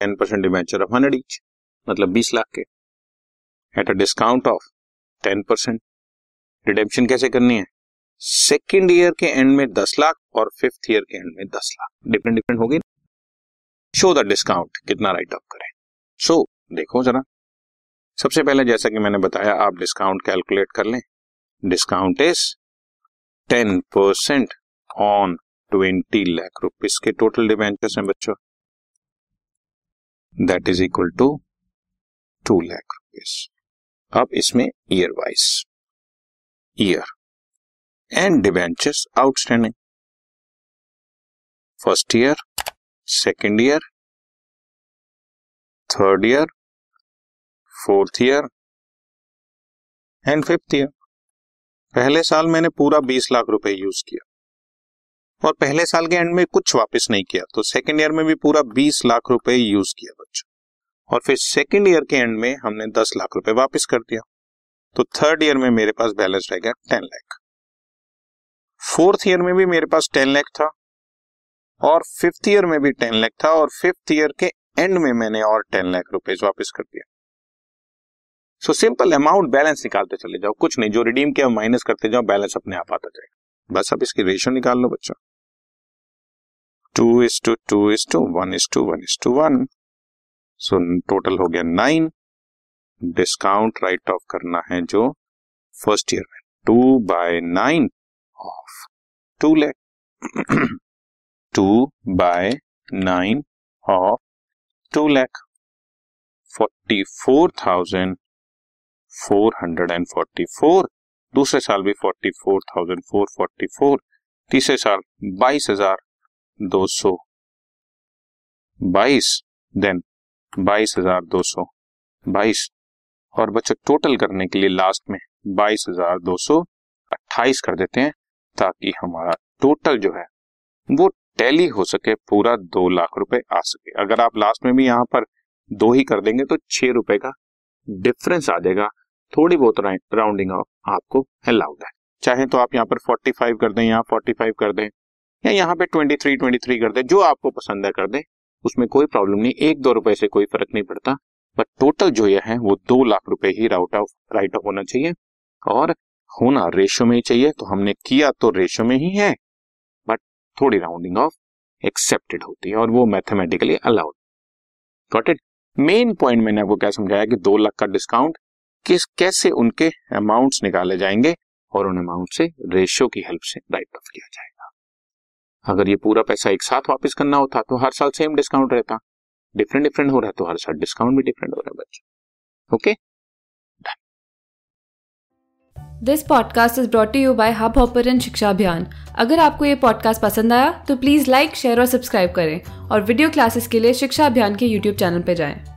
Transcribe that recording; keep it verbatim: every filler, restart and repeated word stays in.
Ten percent debenture of hundred each, मतलब बीस लाख के at a discount of ten percent. Redemption कैसे करनी है? सेकेंड ईयर के एंड में दस लाख और फिफ्थ ईयर के एंड में दस लाख डिफरेंट डिफरेंट होगी। शो द डिस्काउंट, कितना राइट ऑफ करें। सो so, देखो जरा, सबसे पहले जैसा कि मैंने बताया आप डिस्काउंट कैलकुलेट कर लें। Discount is ten percent on twenty lakh rupees के टोटल डिबेंचर्स हैं बच्चों, that is equal to two lakh rupees. अब इसमें year wise year end debentures outstanding, first year, second year, third year, fourth year and fifth year. पहले साल मैंने पूरा बीस लाख रुपए यूज किया और पहले साल के एंड में कुछ वापस नहीं किया, तो सेकेंड ईयर में भी पूरा बीस लाख रुपए यूज किया बच्चों, और फिर सेकेंड ईयर के एंड में हमने दस लाख रुपए वापस कर दिया, तो थर्ड ईयर में मेरे पास बैलेंस रहेगा टेन लाख। फोर्थ ईयर में भी मेरे पास टेन लाख था और फिफ्थ ईयर में भी टेन लाख था, और फिफ्थ ईयर के एंड में मैंने और टेन लाख रुपए वापस कर दिया। सो सिंपल अमाउंट, बैलेंस निकालते चले जाओ, कुछ नहीं, जो रिडीम किया माइनस करते जाओ, बैलेंस अपने आप आता जाएगा। बस अब इसकी रेशियो निकाल लो बच्चों, two is to two is to one is to one is to one, so total हो गया नाइन। डिस्काउंट राइट ऑफ करना है जो फर्स्ट ईयर में, two by nine of two lakh, two by nine of two lakh, forty four thousand four hundred and forty four. दूसरे साल भी forty four thousand four forty four, तीसरे साल बाईस हजार दो सौ बाईस, देन बाईस हजार दो सौ बाईस, और बच्चों टोटल करने के लिए लास्ट में बाईस हजार दो सौ अट्ठाईस कर देते हैं ताकि हमारा टोटल जो है वो टैली हो सके, पूरा दो लाख रुपए आ सके। अगर आप लास्ट में भी यहाँ पर दो ही कर देंगे तो छह रुपए का डिफरेंस आ जाएगा, थोड़ी बहुत राउंडिंग ऑफ आपको अलाउड है। चाहे तो आप यहाँ पर फोर्टी फाइव कर दें, यहाँ फोर्टी फाइव कर दें, या यहाँ पे ट्वेंटी थ्री ट्वेंटी थ्री कर दें, जो आपको पसंद है कर दें, उसमें कोई प्रॉब्लम नहीं, एक दो रुपए से कोई फर्क नहीं पड़ता। बट टोटल जो यह है वो दो लाख रुपए ही राउट ऑफ राइट ऑफ होना चाहिए, और होना रेशियो में ही चाहिए, तो हमने किया तो रेशियो में ही है, बट थोड़ी राउंडिंग ऑफ एक्सेप्टेड होती है और वो mathematically allowed. Got it? Main point मैंने आपको क्या समझाया कि दो लाख का डिस्काउंट किस कैसे उनके अमाउंट्स निकाले जाएंगे और उन अमाउंट से रेशियो की हेल्प से राइट ऑफ किया जाएगा। अगर ये पूरा पैसा एक साथ वापस करना होता तो हर साल सेम डिस्काउंट रहता, डिफरेंट डिफरेंट हो रहा है तो हर साल डिस्काउंट भी डिफरेंट हो रहा है बच्चों। Okay, this podcast is brought you by Hubhopper and Shiksha Abhiyan. अगर आपको ये पॉडकास्ट पसंद आया तो प्लीज़ लाइक, शेयर और सब्सक्राइब करें, और वीडियो क्लासेस के लिए शिक्षा अभियान के यूट्यूब चैनल पर जाएं।